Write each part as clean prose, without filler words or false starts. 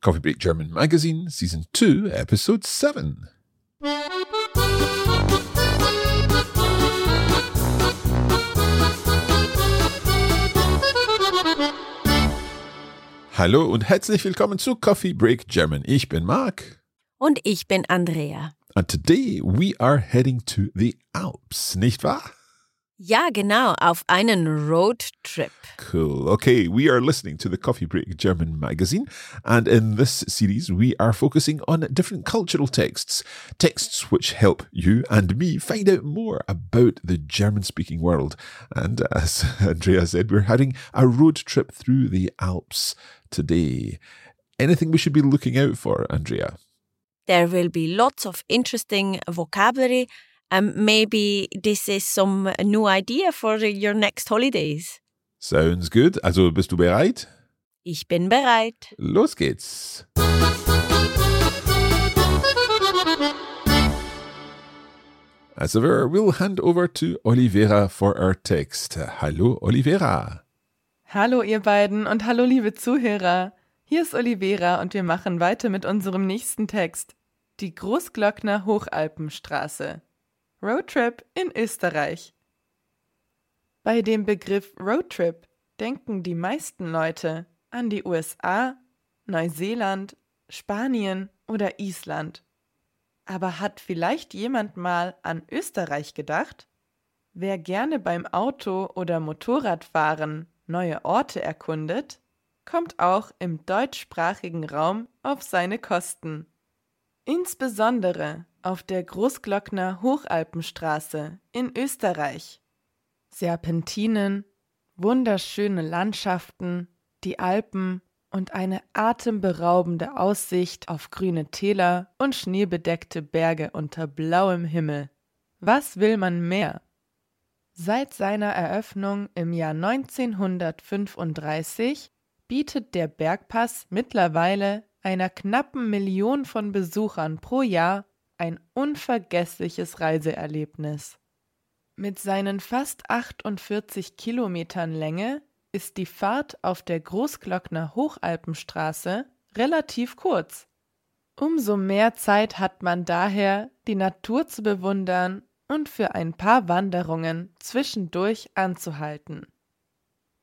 Coffee Break German Magazine, Season 2, Episode 7. Hallo und herzlich willkommen zu Coffee Break German. Ich bin Marc. Und ich bin Andrea. And today we are heading to the Alps, nicht wahr? Ja, genau, auf einen Roadtrip. Cool. Okay, we are listening to the Coffee Break German magazine, and in this series we are focusing on different cultural texts, texts which help you and me find out more about the German-speaking world. And as Andrea said, we're having a road trip through the Alps today. Anything we should be looking out for, Andrea? There will be lots of interesting vocabulary. Maybe this is some new idea for your next holidays. Sounds good. Also bist du bereit? Ich bin bereit. Los geht's. As ever, we'll hand over to Oliveira for our text. Hallo Oliveira. Hallo ihr beiden und hallo liebe Zuhörer. Hier ist Oliveira und wir machen weiter mit unserem nächsten Text. Die Großglockner Hochalpenstraße. Roadtrip in Österreich. Bei dem Begriff Roadtrip denken die meisten Leute an die USA, Neuseeland, Spanien oder Island. Aber hat vielleicht jemand mal an Österreich gedacht? Wer gerne beim Auto- oder Motorradfahren neue Orte erkundet, kommt auch im deutschsprachigen Raum auf seine Kosten. Insbesondere auf der Großglockner Hochalpenstraße in Österreich. Serpentinen, wunderschöne Landschaften, die Alpen und eine atemberaubende Aussicht auf grüne Täler und schneebedeckte Berge unter blauem Himmel. Was will man mehr? Seit seiner Eröffnung im Jahr 1935 bietet der Bergpass mittlerweile einer knappen 1 Million von Besuchern pro Jahr ein unvergessliches Reiseerlebnis. Mit seinen fast 48 Kilometern Länge ist die Fahrt auf der Großglockner Hochalpenstraße relativ kurz. Umso mehr Zeit hat man daher, die Natur zu bewundern und für ein paar Wanderungen zwischendurch anzuhalten.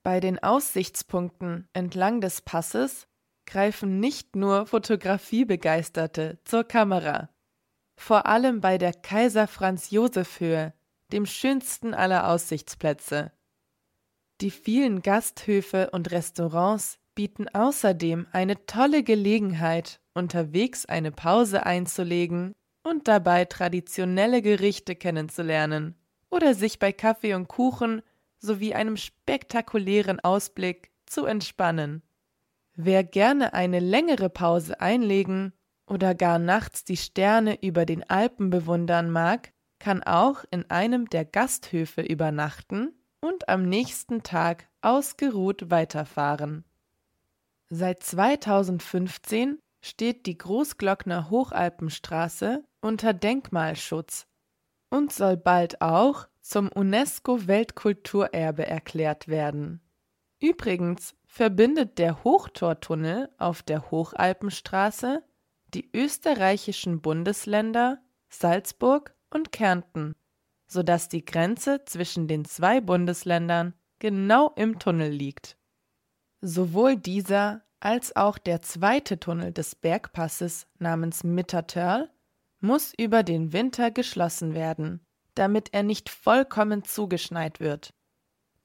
Bei den Aussichtspunkten entlang des Passes greifen nicht nur Fotografiebegeisterte zur Kamera. Vor allem bei der Kaiser-Franz-Josef-Höhe, dem schönsten aller Aussichtsplätze. Die vielen Gasthöfe und Restaurants bieten außerdem eine tolle Gelegenheit, unterwegs eine Pause einzulegen und dabei traditionelle Gerichte kennenzulernen oder sich bei Kaffee und Kuchen sowie einem spektakulären Ausblick zu entspannen. Wer gerne eine längere Pause einlegen oder gar nachts die Sterne über den Alpen bewundern mag, kann auch in einem der Gasthöfe übernachten und am nächsten Tag ausgeruht weiterfahren. Seit 2015 steht die Großglockner Hochalpenstraße unter Denkmalschutz und soll bald auch zum UNESCO-Weltkulturerbe erklärt werden. Übrigens verbindet der Hochtortunnel auf der Hochalpenstraße die österreichischen Bundesländer Salzburg und Kärnten, sodass die Grenze zwischen den 2 Bundesländern genau im Tunnel liegt. Sowohl dieser als auch der zweite Tunnel des Bergpasses namens Mittertörl muss über den Winter geschlossen werden, damit er nicht vollkommen zugeschneit wird.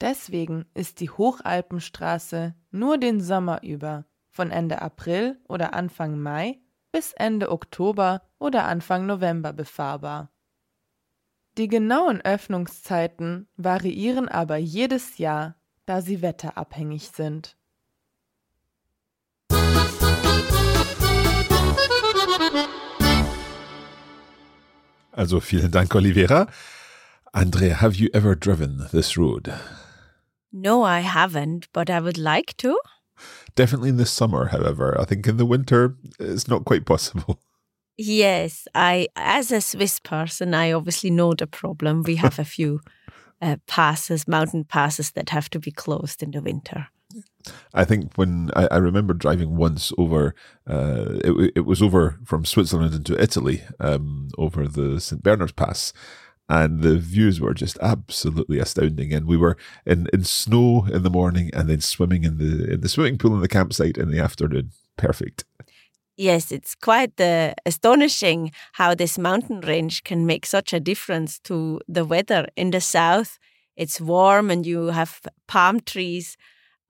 Deswegen ist die Hochalpenstraße nur den Sommer über, von Ende April oder Anfang Mai bis Ende Oktober oder Anfang November befahrbar. Die genauen Öffnungszeiten variieren aber jedes Jahr, da sie wetterabhängig sind. Also vielen Dank, Oliveira. Andrea, have you ever driven this road? No, I haven't, but I would like to. Definitely in the summer, however. I think in the winter, it's not quite possible. Yes, as a Swiss person, I obviously know the problem. We have a few passes, mountain passes that have to be closed in the winter. I think when I remember driving once over, it was over from Switzerland into Italy, over the St. Bernard's Pass. And the views were just absolutely astounding. And we were in snow in the morning and then swimming in the swimming pool in the campsite in the afternoon. Perfect. Yes, it's quite astonishing how this mountain range can make such a difference to the weather. In the south, it's warm and you have palm trees.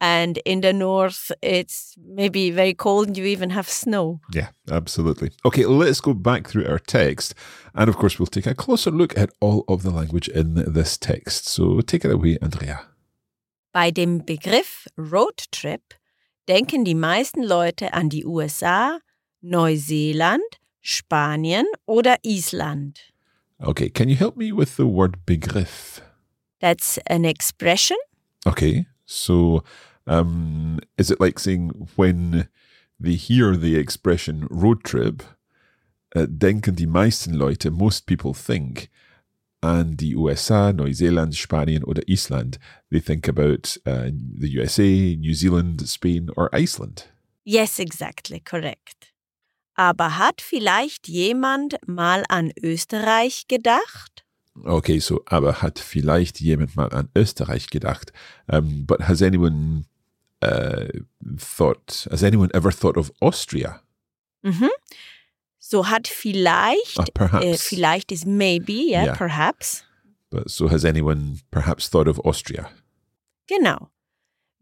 And in the north, it's maybe very cold and you even have snow. Yeah, absolutely. Okay, let's go back through our text. And of course, we'll take a closer look at all of the language in this text. So take it away, Andrea. Bei dem Begriff Roadtrip denken die meisten Leute an die USA, Neuseeland, Spanien oder Island. Okay, can you help me with the word Begriff? That's an expression. Okay, so... is it like saying when they hear the expression road trip, denken die meisten Leute, most people think, and the USA, Neuseeland, Spanien oder Island, they think about the USA, New Zealand, Spain or Iceland? Yes, exactly, correct. Aber hat vielleicht jemand mal an Österreich gedacht? Okay, so aber hat vielleicht jemand mal an Österreich gedacht? But has anyone... has anyone ever thought of Austria? Mm-hmm. So hat vielleicht, perhaps. Vielleicht is maybe, yeah, perhaps. But so has anyone perhaps thought of Austria? Genau.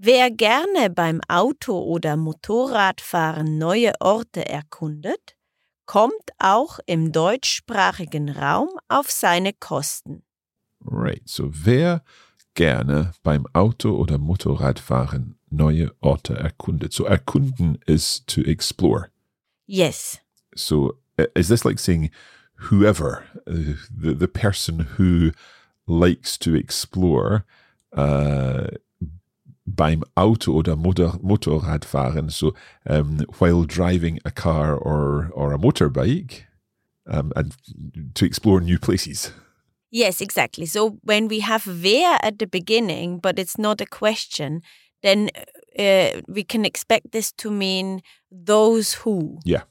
Wer gerne beim Auto- oder Motorradfahren neue Orte erkundet, kommt auch im deutschsprachigen Raum auf seine Kosten. Right, so wer gerne beim Auto- oder Motorradfahren neue Orte erkundet. So erkunden is to explore. Yes. So is this like saying whoever, the person who likes to explore beim Auto oder Motorrad fahren, so while driving a car or a motorbike and to explore new places? Yes, exactly. So when we have wer at the beginning, but it's not a question, then we can expect this to mean those who. Yeah,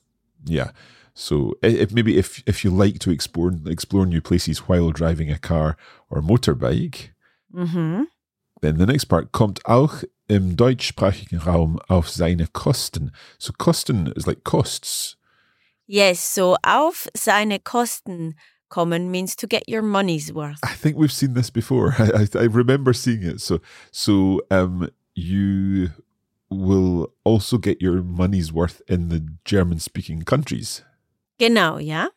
yeah. So if you like to explore new places while driving a car or motorbike, mm-hmm. Then the next part, kommt auch im deutschsprachigen Raum auf seine Kosten. So Kosten is like costs. Yes, so auf seine Kosten common means to get your money's worth. I think we've seen this before. I remember seeing it. So you will also get your money's worth in the German-speaking countries. Genau, ja.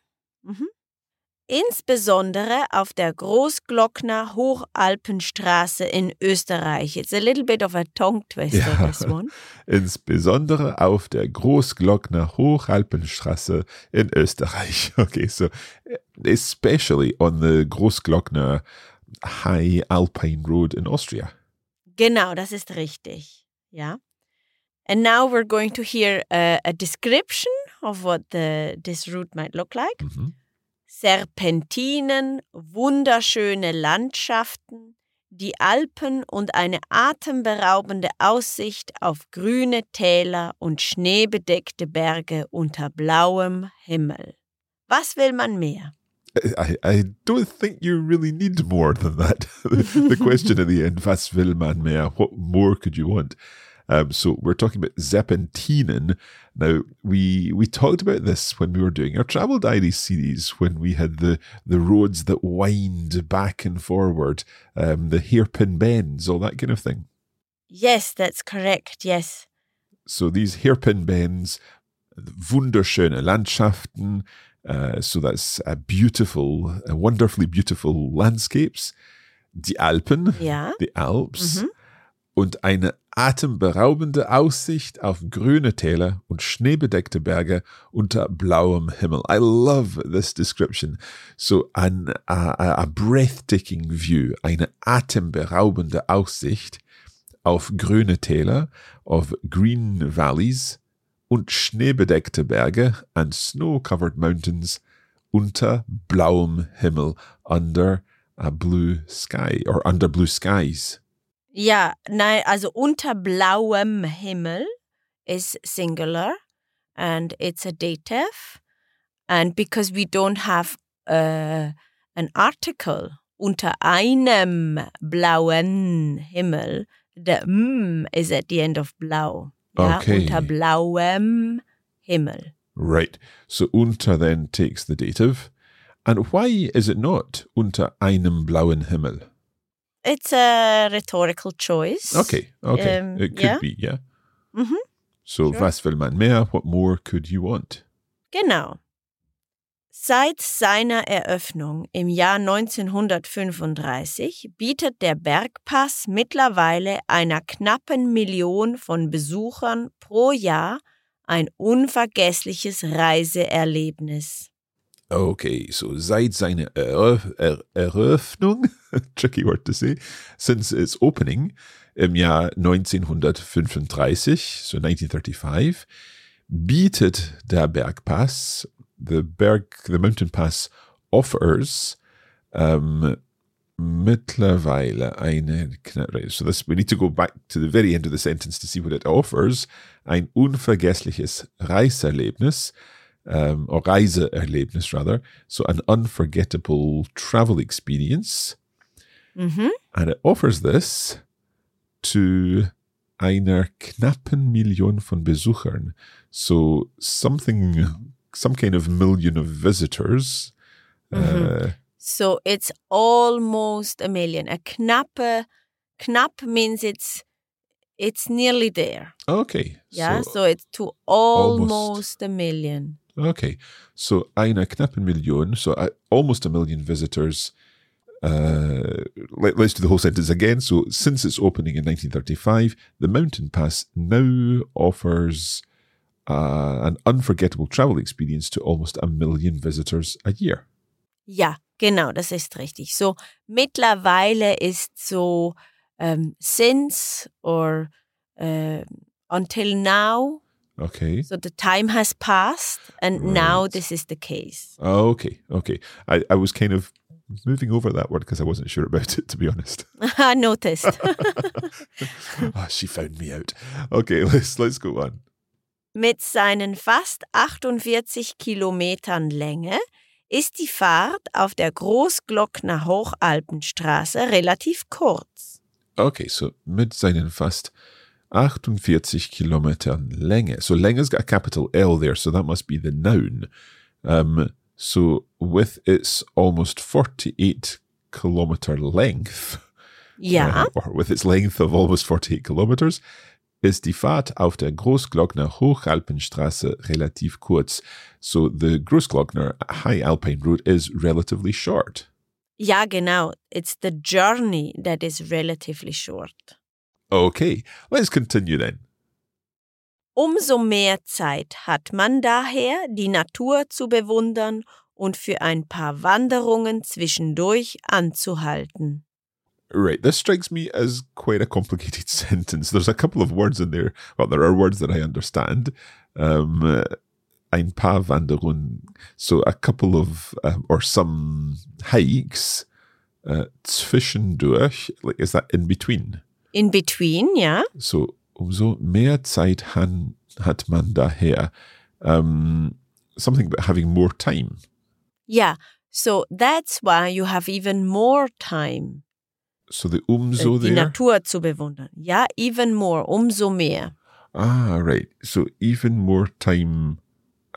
Mhm. Insbesondere auf der Großglockner Hochalpenstraße in Österreich. It's a little bit of a tongue twister, yeah. This one. Insbesondere auf der Großglockner Hochalpenstraße in Österreich. Okay, so especially on the Großglockner High Alpine Road in Austria. Genau, das ist richtig. Ja. And now we're going to hear a description of what this route might look like. Mm-hmm. Serpentinen, wunderschöne Landschaften, die Alpen und eine atemberaubende Aussicht auf grüne Täler und schneebedeckte Berge unter blauem Himmel. Was will man mehr? I don't think you really need more than that. The question at the end, was will man mehr? What more could you want? So we're talking about Serpentinen. Now, we talked about this when we were doing our travel diary series, when we had the roads that wind back and forward, the hairpin bends, all that kind of thing. Yes, that's correct, yes. So these hairpin bends, wunderschöne Landschaften, so that's wonderfully beautiful landscapes. Die Alpen, yeah. The Alps. Mm-hmm. und eine atemberaubende Aussicht auf grüne Täler und schneebedeckte Berge unter blauem Himmel. I love this description. So a breathtaking view, eine atemberaubende Aussicht auf grüne Täler, auf green valleys und schneebedeckte Berge and snow-covered mountains unter blauem Himmel, under a blue sky or under blue skies. Ja, nein, also unter blauem Himmel is singular and it's a dative. And because we don't have an article, unter einem blauen Himmel, the m is at the end of blau. Ja? Okay. Unter blauem Himmel. Right. So unter then takes the dative. And why is it not unter einem blauen Himmel? It's a rhetorical choice. Okay. It could be, yeah. Mm-hmm. So, sure. Was will man mehr? What more could you want? Genau. Seit seiner Eröffnung im Jahr 1935 bietet der Bergpass mittlerweile einer knappen Million von Besuchern pro Jahr ein unvergessliches Reiseerlebnis. Okay, so seit seiner Eröffnung, tricky word to say, since its opening im Jahr 1935, so 1935, bietet der Bergpass, the mountain pass offers, mittlerweile eine, so this, we need to go back to the very end of the sentence to see what it offers, ein unvergessliches Reiseerlebnis, or Reiseerlebnis rather, so an unforgettable travel experience. Mm-hmm. And it offers this to einer knappen Million von Besuchern. So some kind of million of visitors. Mm-hmm. So it's almost a million. A knapp means it's nearly there. Okay. Yeah, so it's to almost a million. Okay, so einer knappen Million, so almost a million visitors. Let's do the whole sentence again. So since its opening in 1935, the mountain pass now offers an unforgettable travel experience to almost a million visitors a year. Ja, genau, das ist richtig. So mittlerweile ist so since or until now. Okay. So the time has passed, and right. Now this is the case. Okay. I was kind of moving over that word because I wasn't sure about it, to be honest. I noticed. Oh, she found me out. Okay, let's go on. Mit seinen fast 48 Kilometern Länge ist die Fahrt auf der Großglockner Hochalpenstraße relativ kurz. Okay, so mit seinen fast 48 Kilometern Länge. So Länge's got a capital L there, so that must be the noun. So with its almost 48-kilometer length, yeah, or with its length of almost 48 kilometers, ist die Fahrt auf der Großglockner Hochalpenstraße relativ kurz. So the Großglockner High Alpine Road is relatively short. Ja, genau. It's the journey that is relatively short. Okay, let's continue then. Umso mehr Zeit hat man daher, die Natur zu bewundern und für ein paar Wanderungen zwischendurch anzuhalten. Right, this strikes me as quite a complicated sentence. There's a couple of words in there. Well, there are words that I understand. Ein paar Wanderungen. So a couple of, or some hikes. Zwischendurch, like, is that in between? In between, yeah. So, umso mehr Zeit hat man daher. Something about having more time. Yeah, so that's why you have even more time. So the umso there? Die Natur zu bewundern. Ja, even more, umso mehr. Ah, right. So even more time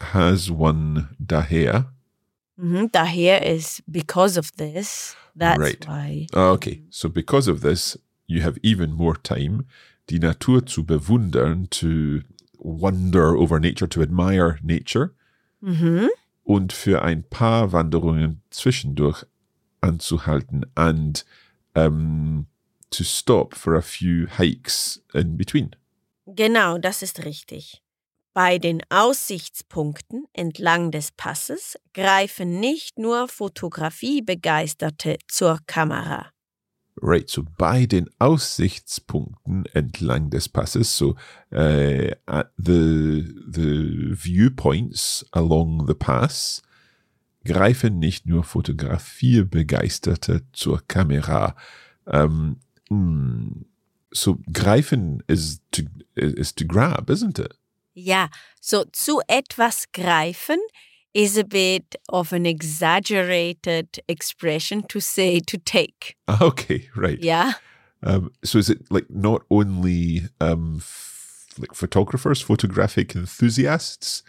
has one daher. Mm-hmm. Daher is because of this. That's right. Why. Okay, so because of this, you have even more time. Die Natur zu bewundern, to wonder over nature, to admire nature. Mm-hmm. Und für ein paar Wanderungen zwischendurch anzuhalten and to stop for a few hikes in between. Genau, das ist richtig. Bei den Aussichtspunkten entlang des Passes greifen nicht nur Fotografiebegeisterte zur Kamera. Right, so bei den Aussichtspunkten entlang des Passes, so at the viewpoints along the pass, greifen nicht nur Fotografiebegeisterte zur Kamera. So greifen is to grab, isn't it? Yeah, so zu etwas greifen is a bit of an exaggerated expression to say to take. Okay, right. Yeah. So is it like not only like photographers, photographic enthusiasts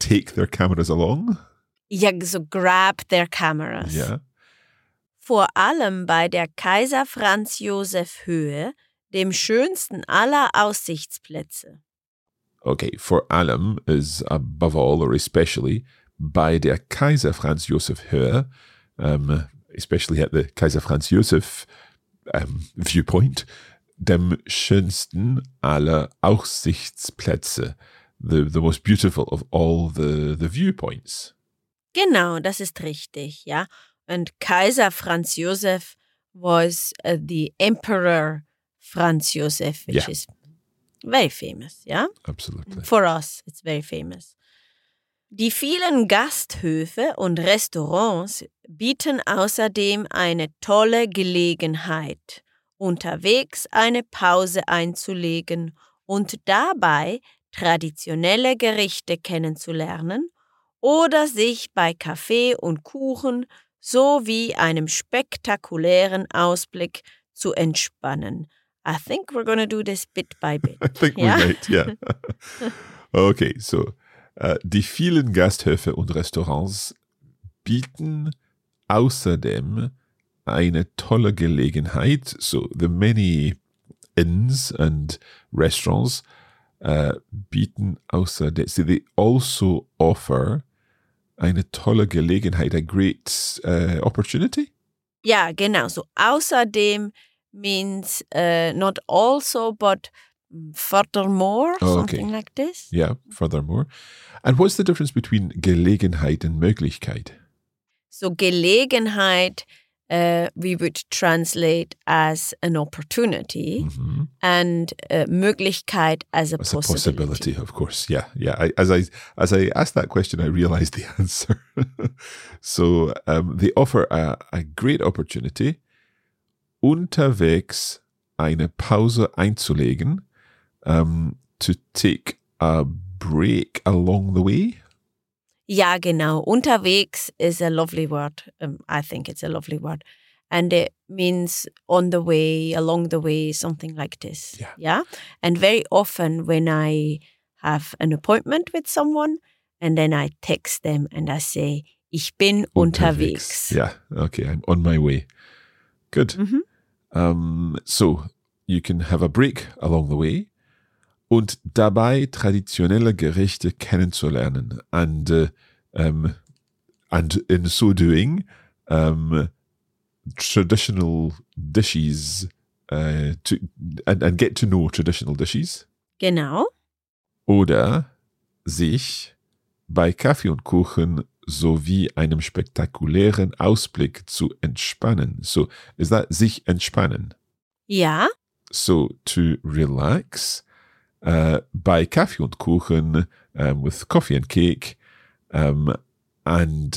take their cameras along? Yeah, so grab their cameras. Yeah. Vor allem bei der Kaiser-Franz-Josef-Höhe, dem schönsten aller Aussichtsplätze. Okay, vor allem is above all or especially bei der Kaiser-Franz-Josef-Höhe, especially at the Kaiser-Franz-Josef viewpoint, dem schönsten aller Aussichtsplätze, the most beautiful of all the viewpoints. Genau, das ist richtig, ja. And Kaiser Franz Josef was the Emperor Franz Josef, which is very famous, yeah? Absolutely. For us, it's very famous. Die vielen Gasthöfe und Restaurants bieten außerdem eine tolle Gelegenheit, unterwegs eine Pause einzulegen und dabei traditionelle Gerichte kennenzulernen oder sich bei Kaffee und Kuchen sowie einem spektakulären Ausblick zu entspannen. I think we're going to do this bit by bit. I think we might, yeah. Okay, so die vielen Gasthöfe und Restaurants bieten außerdem eine tolle Gelegenheit. So the many inns and restaurants bieten außerdem, so they also offer eine tolle Gelegenheit, a great opportunity? Ja, genau. So außerdem means not also, but furthermore, something like this. Yeah, furthermore. And what's the difference between Gelegenheit and Möglichkeit? So Gelegenheit, we would translate as an opportunity, mm-hmm. and Möglichkeit as a possibility. Of course, yeah. As I asked that question, I realized the answer. So they offer a great opportunity, unterwegs eine Pause einzulegen, to take a break along the way. Ja, genau. Unterwegs is a lovely word. I think it's a lovely word. And it means on the way, along the way, something like this. Yeah. Yeah? And very often when I have an appointment with someone and then I text them and I say, ich bin unterwegs. Yeah, okay, I'm on my way. Good. Mm-hmm. So you can have a break along the way. Und dabei traditionelle Gerichte kennenzulernen. And in so doing, traditional dishes, and get to know traditional dishes. Genau. Oder sich bei Kaffee und Kuchen sowie einem spektakulären Ausblick zu entspannen. So, is that sich entspannen? Ja. So, to relax. By Kaffee und Kuchen, with coffee and cake, and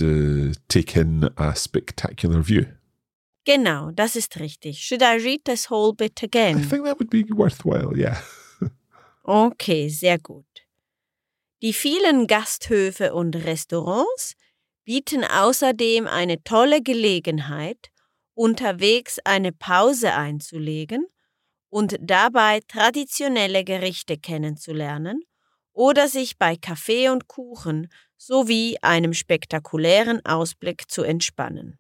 take in a spectacular view. Genau, das ist richtig. Should I read this whole bit again? I think that would be worthwhile, yeah. Okay, sehr gut. Die vielen Gasthöfe und Restaurants bieten außerdem eine tolle Gelegenheit, unterwegs eine Pause einzulegen und dabei traditionelle Gerichte kennenzulernen oder sich bei Kaffee und Kuchen sowie einem spektakulären Ausblick zu entspannen.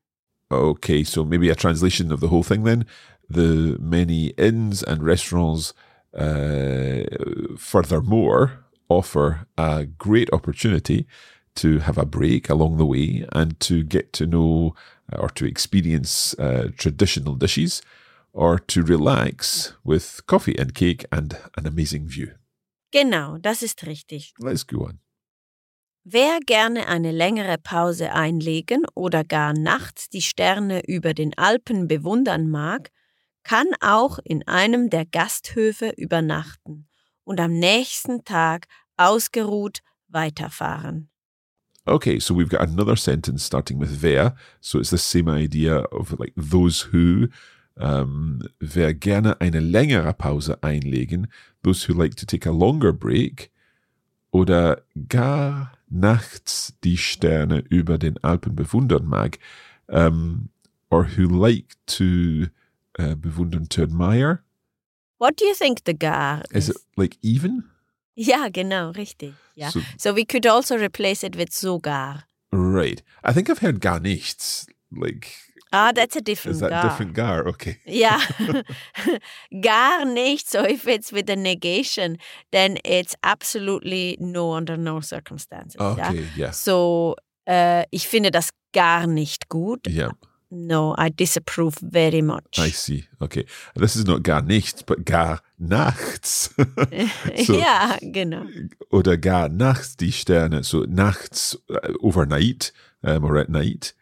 Okay, so maybe a translation of the whole thing then. The many inns and restaurants furthermore offer a great opportunity to have a break along the way and to get to know or to experience traditional dishes. or to relax with coffee and cake and an amazing view. Genau, das ist richtig. Let's go on. Wer gerne eine längere Pause einlegen oder gar nachts die Sterne über den Alpen bewundern mag, kann auch in einem der Gasthöfe übernachten und am nächsten Tag ausgeruht weiterfahren. Okay, so we've got another sentence starting with wer. So it's the same idea of like those who. Wer gerne eine längere Pause einlegen, those who like to take a longer break, oder gar nachts die Sterne über den Alpen bewundern mag, or who like to bewundern, to admire. What do you think the gar is? Is it like even? Yeah, genau, richtig. Yeah. So we could also replace it with sogar. Right. I think I've heard gar nichts. Like, that's a different gar. Is that gar. Different gar? Okay. Yeah. Gar nichts. So if it's with a negation, then it's absolutely no under no circumstances. Okay, yeah. So, ich finde das gar nicht gut. Yeah. No, I disapprove very much. I see. Okay. This is not gar nichts, but gar nachts. So, yeah, genau. Oder gar nachts die Sterne. So nachts, overnight, or at night,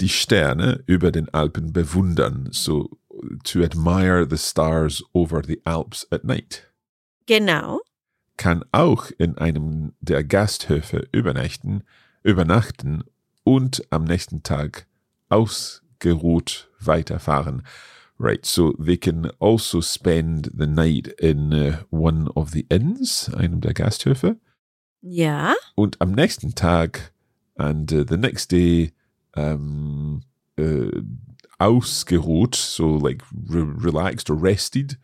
die Sterne über den Alpen bewundern. So to admire the stars over the Alps at night. Genau. Kann auch in einem der Gasthöfe übernachten und am nächsten Tag ausgeruht weiterfahren. Right, so they can also spend the night in one of the inns, einem der Gasthöfe. Ja. Und am nächsten Tag and the next day ausgeruht, so like relaxed or rested.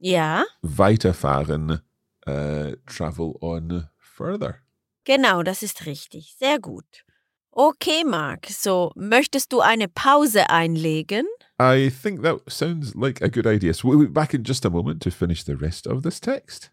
Ja. Weiterfahren, travel on further. Genau, das ist richtig. Sehr gut. Okay, Mark. So, möchtest du eine Pause einlegen? I think that sounds like a good idea. So we'll be back in just a moment to finish the rest of this text.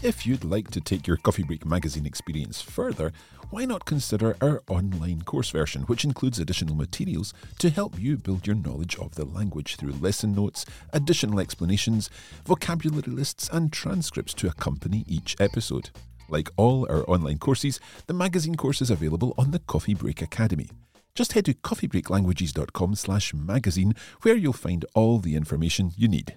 If you'd like to take your Coffee Break magazine experience further, why not consider our online course version, which includes additional materials to help you build your knowledge of the language through lesson notes, additional explanations, vocabulary lists, and transcripts to accompany each episode. Like all our online courses, the magazine course is available on the Coffee Break Academy. Just head to coffeebreaklanguages.com/magazine, where you'll find all the information you need.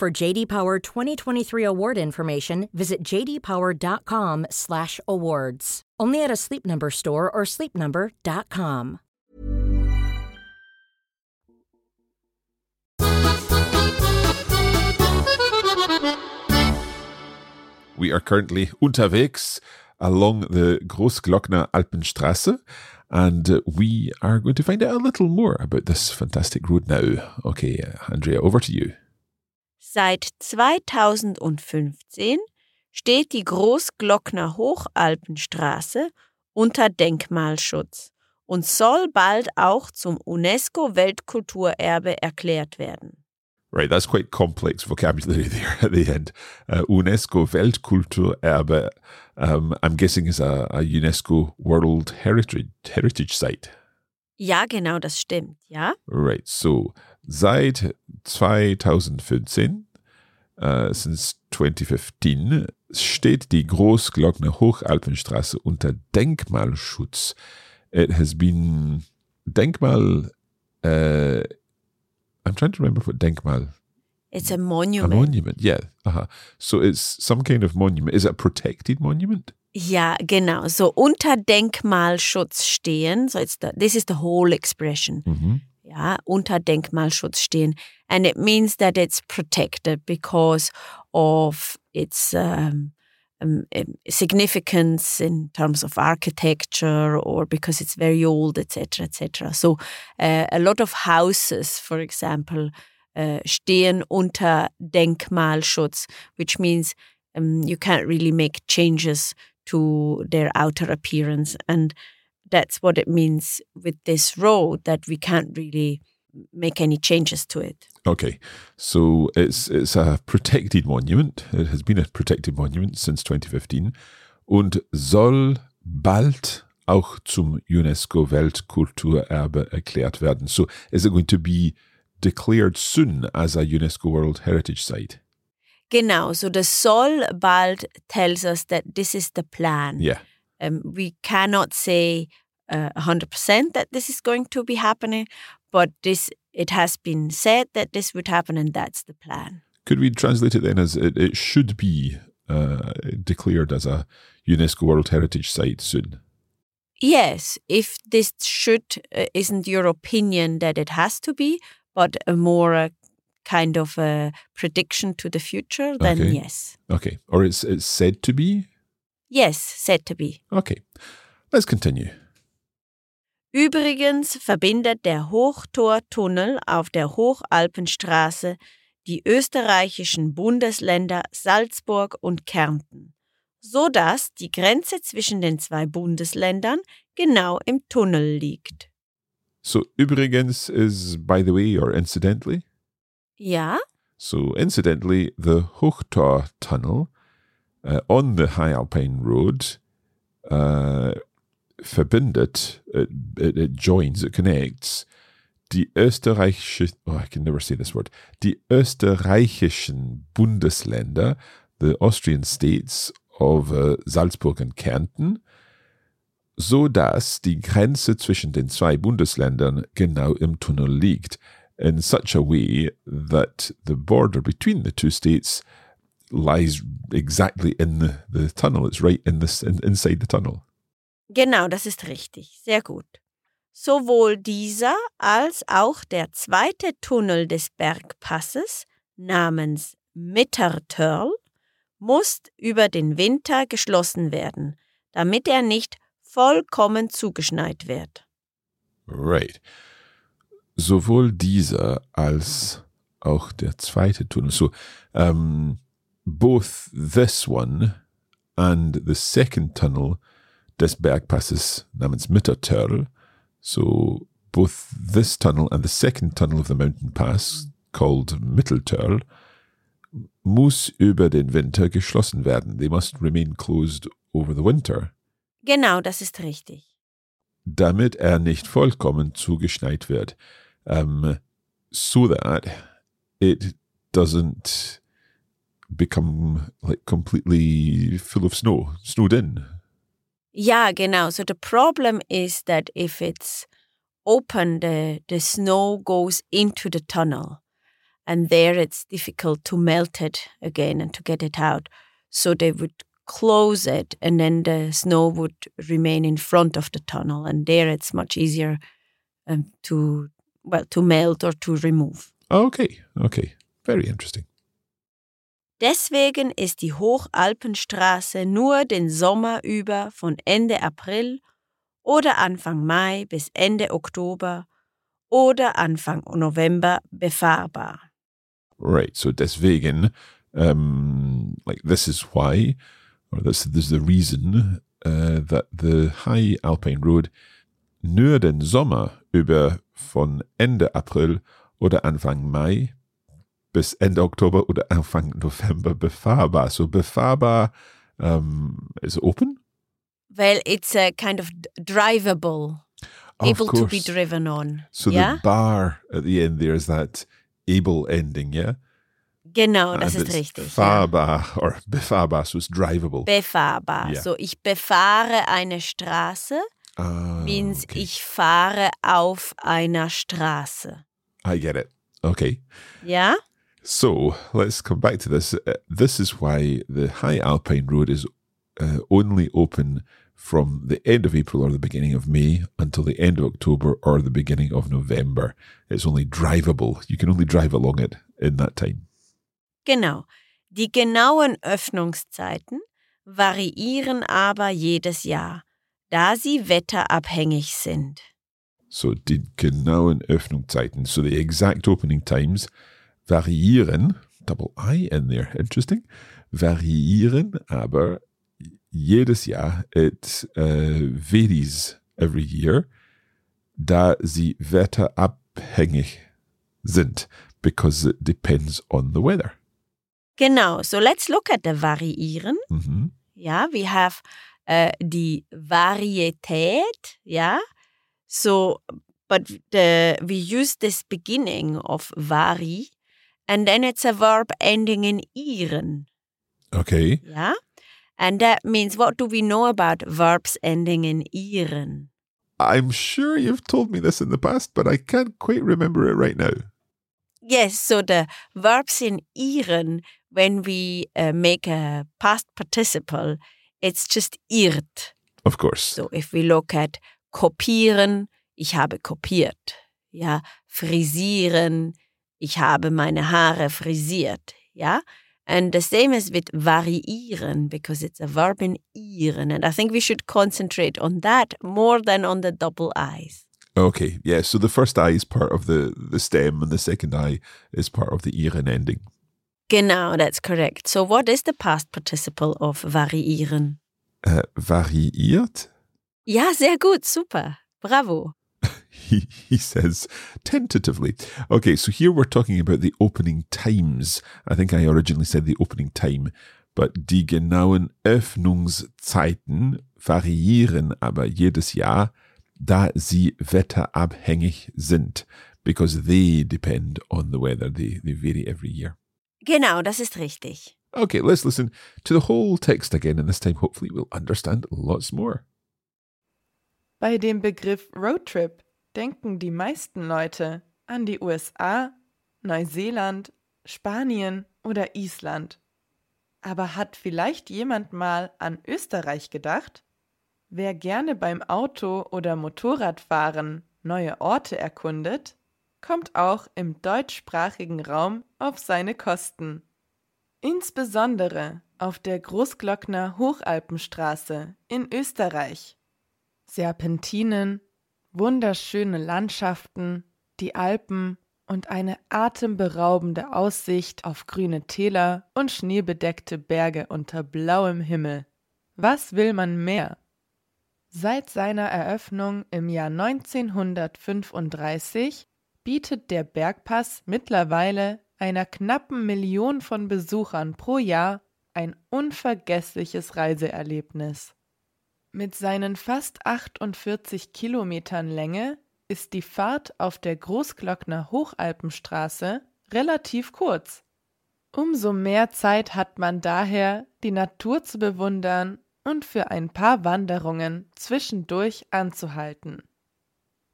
For J.D. Power 2023 award information, visit jdpower.com/awards. Only at a Sleep Number store or sleepnumber.com. We are currently unterwegs along the Großglockner Hochalpenstraße, and we are going to find out a little more about this fantastic road now. Okay, Andrea, over to you. Seit 2015 steht die Großglockner Hochalpenstraße unter Denkmalschutz und soll bald auch zum UNESCO-Weltkulturerbe erklärt werden. Right, that's quite complex vocabulary there at the end. UNESCO-Weltkulturerbe, I'm guessing is a UNESCO World Heritage Site. Ja, genau, das stimmt, ja. Right, so seit 2015, since 2015 steht die Großglockner Hochalpenstraße unter Denkmalschutz. It has been Denkmal. I'm trying to remember what Denkmal. It's a monument. A monument, yeah. Aha. So it's some kind of monument. Is it a protected monument? Ja, genau. So unter Denkmalschutz stehen. So this is the whole expression. Mm-hmm. Ja, unter Denkmalschutz stehen. And it means that it's protected because of its significance in terms of architecture or because it's very old, etc., etc. So a lot of houses, for example, stehen unter Denkmalschutz, which means you can't really make changes to their outer appearance. And that's what it means with this road, that we can't really make any changes to it. Okay, so it's a protected monument. It has been a protected monument since 2015 und soll bald auch zum UNESCO-Weltkulturerbe erklärt werden. So is it going to be declared soon as a UNESCO World Heritage Site? Genau, so the soll bald tells us that this is the plan. Yeah. We cannot say 100% that this is going to be happening, but it has been said that this would happen, and that's the plan. Could we translate it then as it should be declared as a UNESCO World Heritage Site soon? Yes, if this isn't your opinion that it has to be, but a more kind of a prediction to the future, then okay. Yes. Okay, or it's said to be? Yes, said to be. Okay, let's continue. Übrigens verbindet der Hochtortunnel auf der Hochalpenstraße die österreichischen Bundesländer Salzburg und Kärnten, sodass die Grenze zwischen den zwei Bundesländern genau im Tunnel liegt. So, übrigens is by the way or incidentally? Ja. So, incidentally, the Hochtortunnel on the High Alpine Road verbindet, it joins, it connects die österreichische, oh, I can never say this word, die österreichischen Bundesländer, the Austrian states of Salzburg and Kärnten, so dass die Grenze zwischen den zwei Bundesländern genau im Tunnel liegt, in such a way that the border between the two states lies exactly in the tunnel. It's right inside the tunnel. Genau, das ist richtig. Sehr gut. Sowohl dieser als auch der zweite Tunnel des Bergpasses namens Mittertörl muss über den Winter geschlossen werden, damit er nicht vollkommen zugeschneit wird. Right. Sowohl dieser als auch der zweite Tunnel. So, both this one and the second tunnel des Bergpasses namens Mittertörl, so both this tunnel and the second tunnel of the mountain pass called Mittertörl muss über den Winter geschlossen werden. They must remain closed over the winter. Genau, das ist richtig. Damit er nicht vollkommen zugeschneit wird. So that it doesn't become like completely full of snow, snowed in. Yeah, genau. So the problem is that if it's open, the snow goes into the tunnel. And there it's difficult to melt it again and to get it out. So they would close it and then the snow would remain in front of the tunnel. And there it's much easier to melt or to remove. Okay. Very interesting. Deswegen ist die Hochalpenstraße nur den Sommer über von Ende April oder Anfang Mai bis Ende Oktober oder Anfang November befahrbar. Right, so deswegen, like this is why, or this is the reason that the High Alpine Road nur den Sommer über von Ende April oder Anfang Mai bis Ende Oktober oder Anfang November befahrbar. So befahrbar is open? Well, it's a kind of drivable, able to be driven on. So yeah? The bar at the end there is that able ending, yeah? Genau, das ist richtig. Fahrbar oder befahrbar, so ist drivable. Befahrbar. Yeah. So, ich befahre eine Straße, means okay. Ich fahre auf einer Straße. I get it. Okay. Yeah? So, let's come back to this. This is why the High Alpine Road is only open from the end of April or the beginning of May until the end of October or the beginning of November. It's only drivable. You can only drive along it in that time. Genau. Die genauen Öffnungszeiten variieren aber jedes Jahr, da sie wetterabhängig sind. So, die genauen Öffnungszeiten, so the exact opening times variieren, double I in there, interesting, variieren aber jedes Jahr, it varies every year, da sie wetterabhängig sind, because it depends on the weather. Genau, so let's look at the variieren. Mm-hmm. Yeah, we have the Varietät, yeah. So, but we use this beginning of vari, and then it's a verb ending in ieren. Okay. Yeah. And that means, what do we know about verbs ending in ieren? I'm sure you've told me this in the past, but I can't quite remember it right now. Yes, so the verbs in ieren, when we make a past participle, it's just irrt. Of course. So if we look at kopieren, ich habe kopiert. Ja, frisieren, ich habe meine Haare frisiert. Ja. And the same is with variieren, because it's a verb in ieren. And I think we should concentrate on that more than on the double I's. Okay, yeah. So the first I is part of the stem and the second I is part of the ieren ending. Genau, that's correct. So what is the past participle of variieren? Variiert? Ja, sehr gut, super, bravo. He says tentatively. Okay, so here we're talking about the opening times. I think I originally said the opening time, but die genauen Öffnungszeiten variieren aber jedes Jahr, da sie wetterabhängig sind, because they depend on the weather. They vary every year. Genau, das ist richtig. Okay, let's listen to the whole text again, and this time hopefully we'll understand lots more. Bei dem Begriff Roadtrip denken die meisten Leute an die USA, Neuseeland, Spanien oder Island. Aber hat vielleicht jemand mal an Österreich gedacht? Wer gerne beim Auto- oder Motorradfahren neue Orte erkundet, kommt auch im deutschsprachigen Raum auf seine Kosten. Insbesondere auf der Großglockner Hochalpenstraße in Österreich. Serpentinen, wunderschöne Landschaften, die Alpen und eine atemberaubende Aussicht auf grüne Täler und schneebedeckte Berge unter blauem Himmel. Was will man mehr? Seit seiner Eröffnung im Jahr 1935 bietet der Bergpass mittlerweile einer knappen 1 Million von Besuchern pro Jahr ein unvergessliches Reiseerlebnis. Mit seinen fast 48 Kilometern Länge ist die Fahrt auf der Großglockner Hochalpenstraße relativ kurz. Umso mehr Zeit hat man daher, die Natur zu bewundern und für ein paar Wanderungen zwischendurch anzuhalten.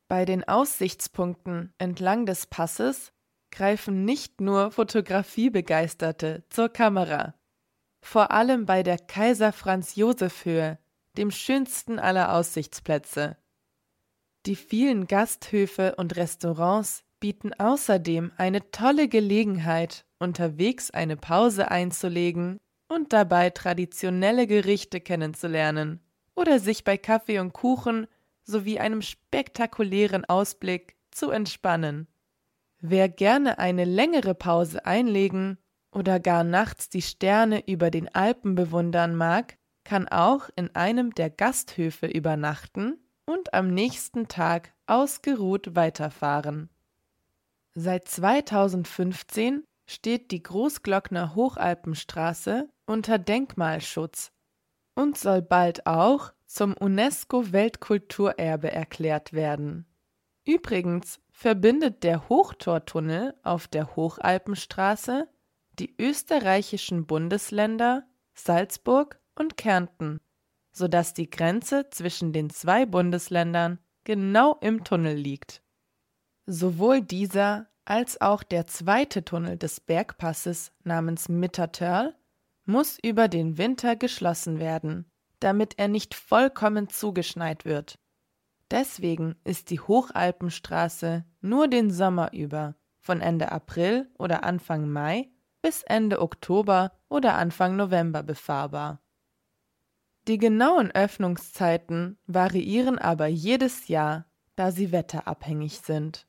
Bei den Aussichtspunkten entlang des Passes greifen nicht nur Fotografiebegeisterte zur Kamera. Vor allem bei der Kaiser-Franz-Josef-Höhe, dem schönsten aller Aussichtsplätze. Die vielen Gasthöfe und Restaurants bieten außerdem eine tolle Gelegenheit, unterwegs eine Pause einzulegen und dabei traditionelle Gerichte kennenzulernen oder sich bei Kaffee und Kuchen sowie einem spektakulären Ausblick zu entspannen. Wer gerne eine längere Pause einlegen oder gar nachts die Sterne über den Alpen bewundern mag, kann auch in einem der Gasthöfe übernachten und am nächsten Tag ausgeruht weiterfahren. Seit 2015 steht die Großglockner Hochalpenstraße unter Denkmalschutz und soll bald auch zum UNESCO-Weltkulturerbe erklärt werden. Übrigens verbindet der Hochtortunnel auf der Hochalpenstraße die österreichischen Bundesländer Salzburg und Kärnten, sodass die Grenze zwischen den zwei Bundesländern genau im Tunnel liegt. Sowohl dieser als auch der zweite Tunnel des Bergpasses namens Mittertörl muss über den Winter geschlossen werden, damit er nicht vollkommen zugeschneit wird. Deswegen ist die Hochalpenstraße nur den Sommer über, von Ende April oder Anfang Mai bis Ende Oktober oder Anfang November befahrbar. Die genauen Öffnungszeiten variieren aber jedes Jahr, da sie wetterabhängig sind.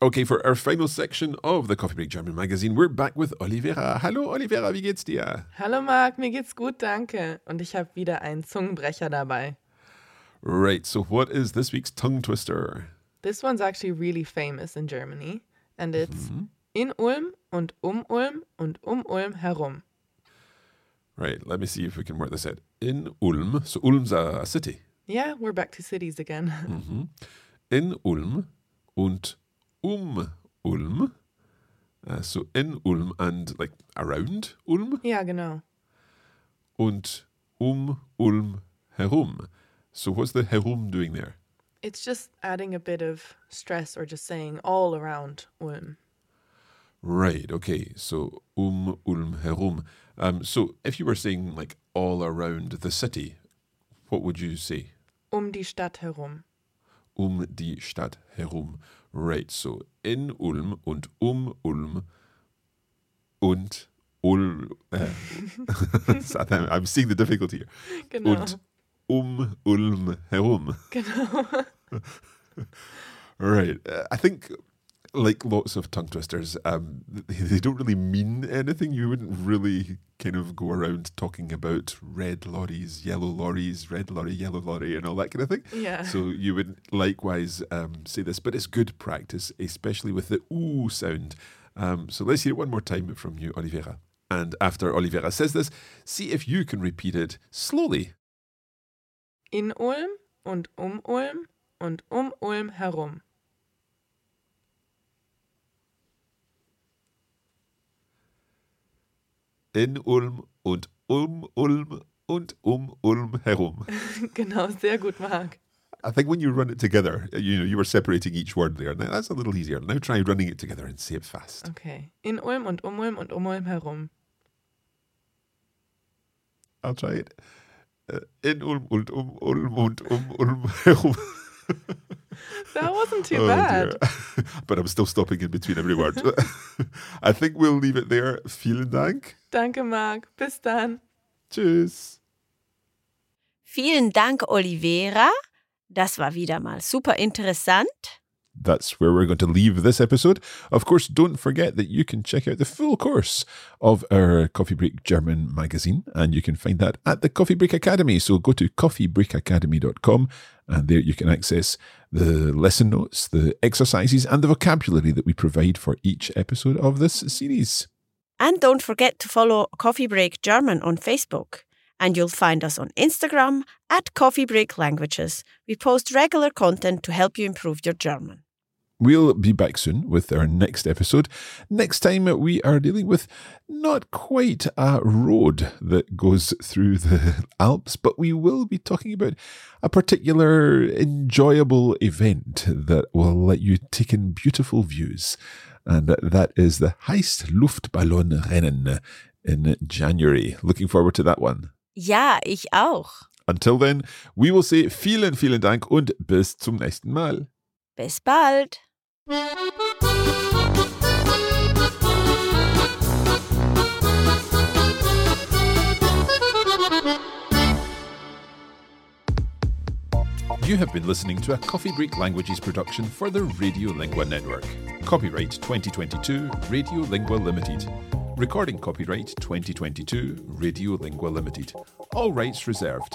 Okay, for our final section of the Coffee Break German magazine, we're back with Olivera. Hallo Olivera, wie geht's dir? Hallo Marc, mir geht's gut, danke. Und ich habe wieder einen Zungenbrecher dabei. Right, so what is this week's tongue twister? This one's actually really famous in Germany. And it's in Ulm und um Ulm herum. Right, let me see if we can work this out. In Ulm, so Ulm's a city. Yeah, we're back to cities again. In Ulm und Ulm, so in Ulm and like around Ulm. Yeah, genau. Und Ulm herum. So what's the herum doing there? It's just adding a bit of stress or just saying all around Ulm. Right, okay. So Ulm herum. So if you were saying like all around the city, what would you say? Die Stadt herum. Die Stadt herum. Right, so in Ulm und Ulm und Ulm. I'm seeing the difficulty here. Genau. Und Ulm herum. Genau. Right, I think like lots of tongue twisters, they don't really mean anything. You wouldn't really kind of go around talking about red lorry, yellow lorry, and all that kind of thing. Yeah. So you would likewise say this, but it's good practice, especially with the ooh sound. So let's hear it one more time from you, Olivera. And after Olivera says this, see if you can repeat it slowly. In Ulm und Ulm herum. In Ulm und Ulm und Ulm herum. Genau, sehr gut, Marc. I think when you run it together, you were separating each word there. Now that's a little easier. Now try running it together and say it fast. Okay. In Ulm und Ulm und Ulm herum. I'll try it. In Ulm und Ulm und Ulm herum. That wasn't too bad. Dear. But I'm still stopping in between every word. I think we'll leave it there. Vielen Dank. Danke, Marc. Bis dann. Tschüss. Vielen Dank, Olivera. Das war wieder mal super interessant. That's where we're going to leave this episode. Of course, don't forget that you can check out the full course of our Coffee Break German magazine, and you can find that at the Coffee Break Academy. So go to coffeebreakacademy.com, and there you can access the lesson notes, the exercises, and the vocabulary that we provide for each episode of this series. And don't forget to follow Coffee Break German on Facebook. And you'll find us on Instagram at Coffee Break Languages. We post regular content to help you improve your German. We'll be back soon with our next episode. Next time, we are dealing with not quite a road that goes through the Alps, but we will be talking about a particular enjoyable event that will let you take in beautiful views. And that is the Heißluftballonrennen in January. Looking forward to that one. Ja, ich auch. Until then, we will say vielen, vielen Dank und bis zum nächsten Mal. Bis bald. You have been listening to a Coffee Break Languages production for the Radio Lingua Network. Copyright 2022, Radio Lingua Limited. Recording copyright 2022, Radio Lingua Limited. All rights reserved.